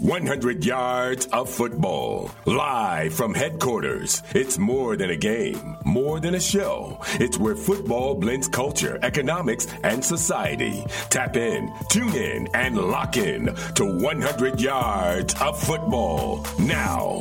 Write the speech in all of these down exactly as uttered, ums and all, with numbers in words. one hundred yards of football, live from headquarters. It's more than a game, more than a show. It's where football blends culture, economics, and society. Tap in, tune in, and lock in to one hundred yards of football now.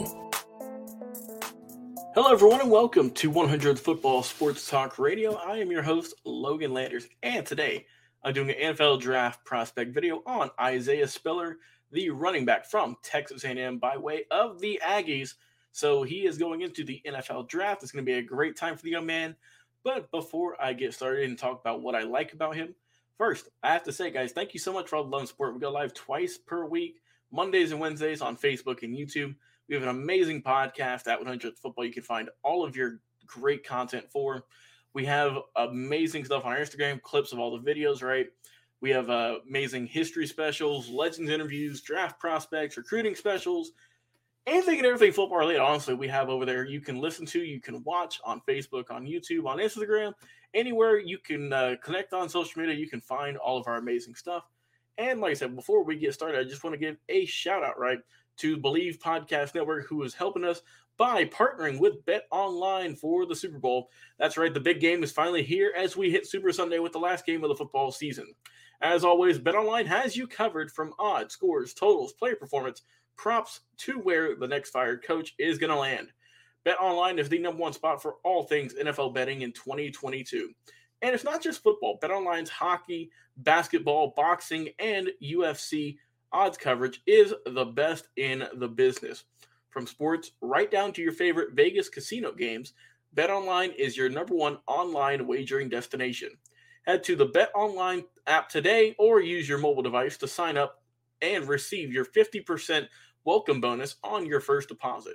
Hello, everyone, and welcome to one hundred Football Sports Talk Radio. I am your host, Logan Landers, and today I'm doing an N F L Draft prospect video on Isaiah Spiller, the running back from Texas A and M by way of the Aggies. So he is going into the N F L draft. It's going to be a great time for the young man. But before I get started and talk about what I like about him, first, I have to say, guys, thank you so much for all the love and support. We go live twice per week, Mondays and Wednesdays on Facebook and YouTube. We have an amazing podcast at one hundred Football you can find all of your great content for. We have amazing stuff on our Instagram, clips of all the videos, right? We have uh, amazing history specials, legends interviews, draft prospects, recruiting specials, anything and everything football related, honestly, we have over there. You can listen to, you can watch on Facebook, on YouTube, on Instagram, anywhere you can uh, connect on social media. You can find all of our amazing stuff. And like I said, before we get started, I just want to give a shout out, right, to Believe Podcast Network, who is helping us by partnering with BetOnline for the Super Bowl. That's right, the big game is finally here as we hit Super Sunday with the last game of the football season. As always, BetOnline has you covered from odds, scores, totals, player performance, props to where the next fired coach is going to land. BetOnline is the number one spot for all things N F L betting in twenty twenty-two. And it's not just football. BetOnline's hockey, basketball, boxing, and U F C odds coverage is the best in the business. From sports right down to your favorite Vegas casino games, BetOnline is your number one online wagering destination. Head to the BetOnline app today or use your mobile device to sign up and receive your fifty percent welcome bonus on your first deposit.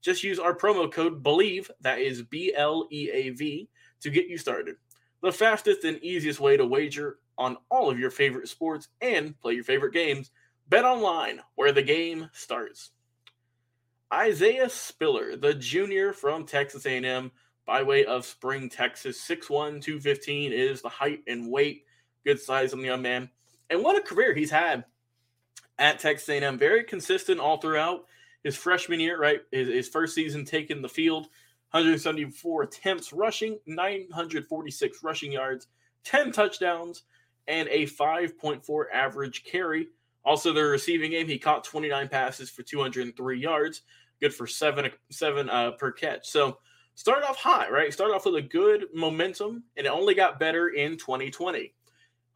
Just use our promo code BELIEVE, that is B L E A V, to get you started. The fastest and easiest way to wager on all of your favorite sports and play your favorite games. BetOnline, where the game starts. Isaiah Spiller, the junior from Texas A and M, by way of Spring, Texas. six one, two fifteen is the height and weight. Good size on the young man. And what a career he's had at Texas A and M. Very consistent all throughout his freshman year, right? His, his first season taking the field. one hundred seventy-four attempts rushing, nine hundred forty-six rushing yards, ten touchdowns, and a five point four average carry. Also, their receiving game, he caught twenty-nine passes for two hundred three yards. Good for seven, seven uh, per catch. So, started off high, right? Started off with a good momentum, and it only got better in twenty twenty.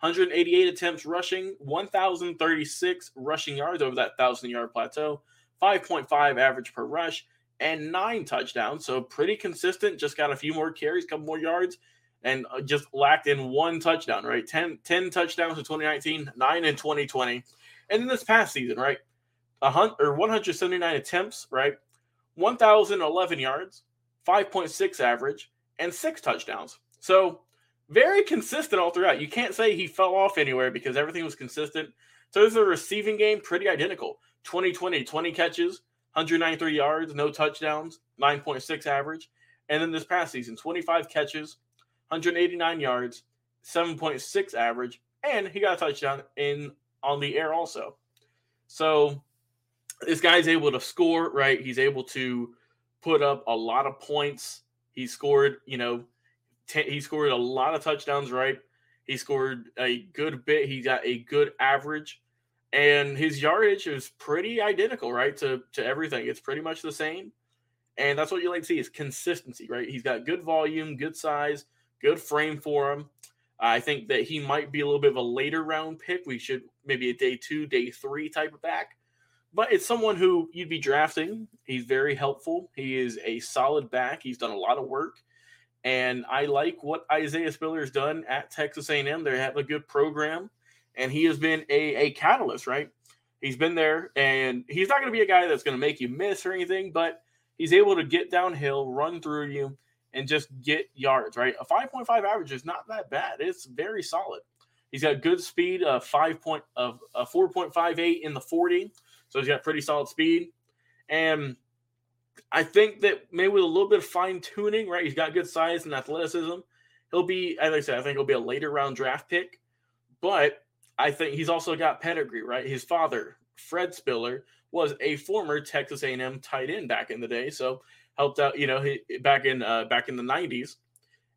one hundred eighty-eight attempts rushing, one thousand thirty-six rushing yards over that one thousand-yard plateau, five point five average per rush, and nine touchdowns. So pretty consistent, just got a few more carries, a couple more yards, and just lacked in one touchdown, right? ten, ten touchdowns in twenty nineteen, nine in twenty twenty. And then this past season, right, one hundred seventy-nine attempts, right, one thousand eleven yards, five point six average, and six touchdowns. So very consistent all throughout. You can't say he fell off anywhere because everything was consistent. So this is a receiving game, pretty identical. twenty twenty, twenty catches, one hundred ninety-three yards, no touchdowns, nine point six average. And then this past season, twenty-five catches, one hundred eighty-nine yards, seven point six average, and he got a touchdown in on the air also. So this guy's able to score, right? He's able to put up a lot of points. He scored, you know, t- he scored a lot of touchdowns, right? He scored a good bit. He got a good average. And his yardage is pretty identical, right, to, to everything. It's pretty much the same. And that's what you like to see is consistency, right? He's got good volume, good size, good frame for him. I think that he might be a little bit of a later round pick. We should maybe a day two, day three type of back. But it's someone who you'd be drafting. He's very helpful. He is a solid back. He's done a lot of work. And I like what Isaiah Spiller has done at Texas A and M. They have a good program. And he has been a, a catalyst, right? He's been there. And he's not going to be a guy that's going to make you miss or anything. But he's able to get downhill, run through you, and just get yards, right? A five point five average is not that bad. It's very solid. He's got good speed, a five point of a four point five eight in the forty, so he's got pretty solid speed. And I think that maybe with a little bit of fine tuning, right? He's got good size and athleticism. He'll be, as I said, I think he'll be a later round draft pick, but I think he's also got pedigree, right? His father, Fred Spiller, was a former Texas A and M tight end back in the day, so helped out, you know, back in uh, back in the nineties.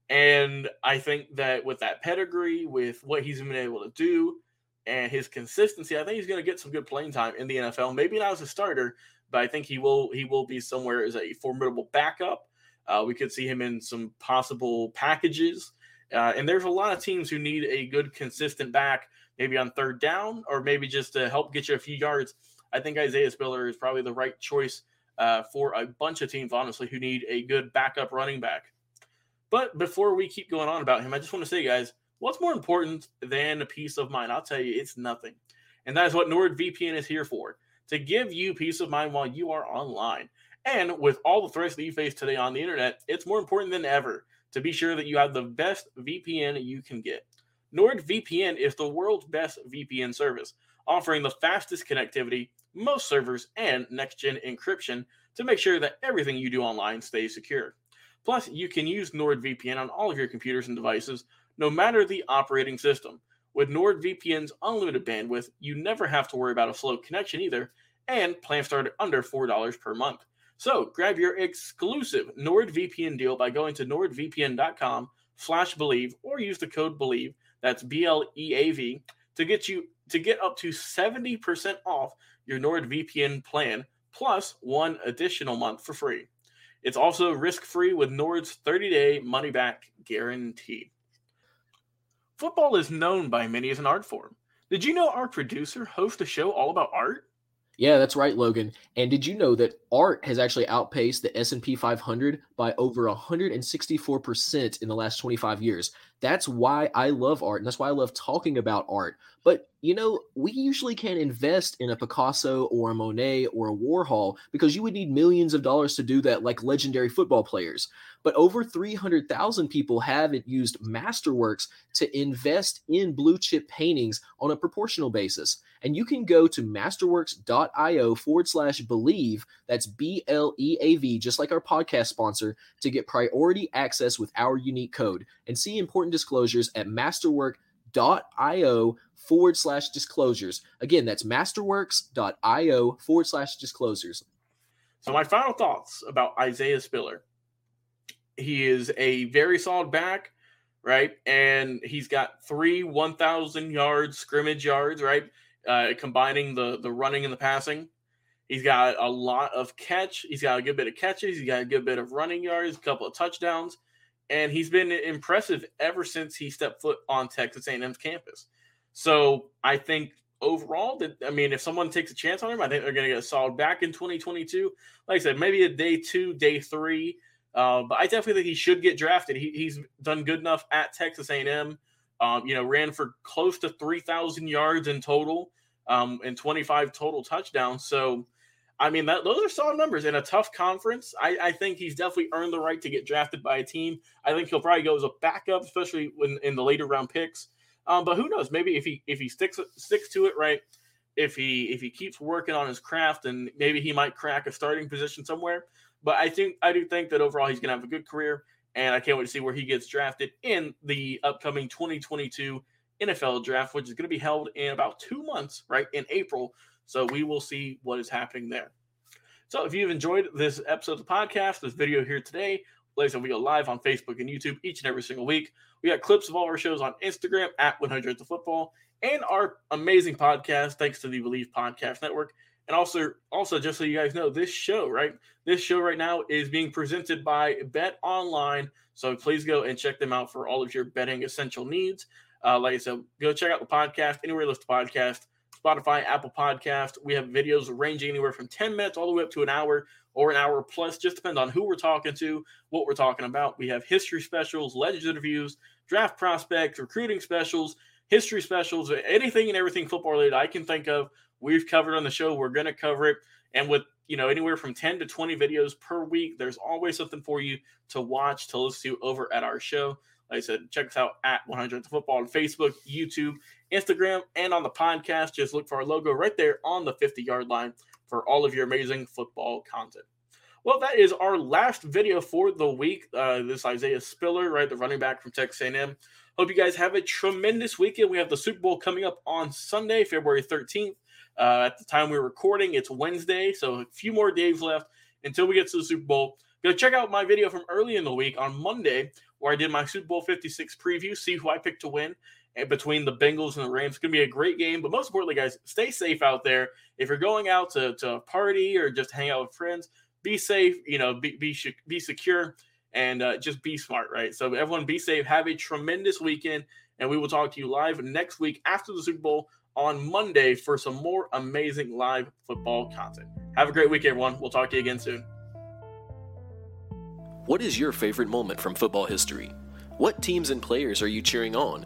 And I think that with that pedigree, with what he's been able to do, and his consistency, I think he's going to get some good playing time in the N F L. Maybe not as a starter, but I think he will he will be somewhere as a formidable backup. Uh, we could see him in some possible packages. Uh, and there's a lot of teams who need a good, consistent back, maybe on third down, or maybe just to help get you a few yards. I think Isaiah Spiller is probably the right choice uh, for a bunch of teams, honestly, who need a good backup running back. But before we keep going on about him, I just want to say, guys, what's more important than peace of mind? I'll tell you, it's nothing. And that is what NordVPN is here for, to give you peace of mind while you are online. And with all the threats that you face today on the internet, it's more important than ever to be sure that you have the best V P N you can get. NordVPN is the world's best V P N service, offering the fastest connectivity, most servers, and next-gen encryption to make sure that everything you do online stays secure. Plus, you can use NordVPN on all of your computers and devices, no matter the operating system. With NordVPN's unlimited bandwidth, you never have to worry about a slow connection either, and plans start at under four dollars per month. So grab your exclusive NordVPN deal by going to nordvpn.com slash believe or use the code BELIEVE, that's B L E A V, to get you to get up to seventy percent off your NordVPN plan, plus one additional month for free. It's also risk-free with Nord's thirty-day money-back guarantee. Football is known by many as an art form. Did you know our producer hosts a show all about art? Yeah, that's right, Logan. And did you know that art has actually outpaced the S and P five hundred by over one hundred sixty-four percent in the last twenty-five years? That's why I love art, and that's why I love talking about art. But, you know, we usually can't invest in a Picasso or a Monet or a Warhol because you would need millions of dollars to do that, like legendary football players. But over three hundred thousand people have used Masterworks to invest in blue chip paintings on a proportional basis. And you can go to masterworks.io forward slash believe, that's B L E A V, just like our podcast sponsor, to get priority access with our unique code and see important disclosures at masterwork dot io forward slash disclosures. Again, that's masterworks.io forward slash disclosures. So my final thoughts about Isaiah Spiller. He is a very solid back, right? And he's got three one thousand yard scrimmage yards, right? Uh, combining the, the running and the passing. He's got a lot of catch. He's got a good bit of catches. He's got a good bit of running yards, a couple of touchdowns. And he's been impressive ever since he stepped foot on Texas A and M's campus. So I think overall, that I mean, if someone takes a chance on him, I think they're going to get a solid back in twenty twenty-two. Like I said, maybe a day two, day three. Uh, but I definitely think he should get drafted. He, he's done good enough at Texas A and M. Um, you know, ran for close to three thousand yards in total um, and twenty-five total touchdowns. So, I mean, that, those are solid numbers in a tough conference. I, I think he's definitely earned the right to get drafted by a team. I think he'll probably go as a backup, especially when in the later round picks. Um, but who knows? Maybe if he if he sticks sticks to it, right? If he if he keeps working on his craft, and maybe he might crack a starting position somewhere. But I think I do think that overall he's going to have a good career, and I can't wait to see where he gets drafted in the upcoming twenty twenty-two N F L draft, which is going to be held in about two months, right in April. So we will see what is happening there. So if you've enjoyed this episode of the podcast, this video here today, like I said, we go live on Facebook and YouTube each and every single week. We got clips of all our shows on Instagram at one hundred the football and our amazing podcast, thanks to the Believe Podcast Network. And also, also just so you guys know, this show, right? This show right now is being presented by BetOnline. So please go and check them out for all of your betting essential needs. Uh, like I said, go check out the podcast anywhere you listen to podcasts. Spotify, Apple Podcast. We have videos ranging anywhere from ten minutes all the way up to an hour or an hour plus. Just depends on who we're talking to, what we're talking about. We have history specials, legends interviews, draft prospects, recruiting specials, history specials, anything and everything football related I can think of. We've covered on the show. We're going to cover it. And with, you know, anywhere from ten to twenty videos per week, there's always something for you to watch, to listen to over at our show. Like I said, check us out at one hundred the football on Facebook, YouTube, Instagram, and on the podcast. Just look for our logo right there on the fifty-yard line for all of your amazing football content. Well, that is our last video for the week. Uh, this Isaiah Spiller, right, the running back from Texas A and M. Hope you guys have a tremendous weekend. We have the Super Bowl coming up on Sunday, February thirteenth. Uh, at the time we're recording, it's Wednesday, so a few more days left until we get to the Super Bowl. Go check out my video from early in the week on Monday where I did my Super Bowl fifty-six preview, see who I picked to win and between the Bengals and the Rams. It's going to be a great game, but most importantly, guys, stay safe out there. If you're going out to, to a party or just hang out with friends, be safe, you know, be be, be secure, and uh, just be smart, right? So everyone be safe. Have a tremendous weekend, and we will talk to you live next week after the Super Bowl on Monday for some more amazing live football content. Have a great week, everyone. We'll talk to you again soon. What is your favorite moment from football history? What teams and players are you cheering on?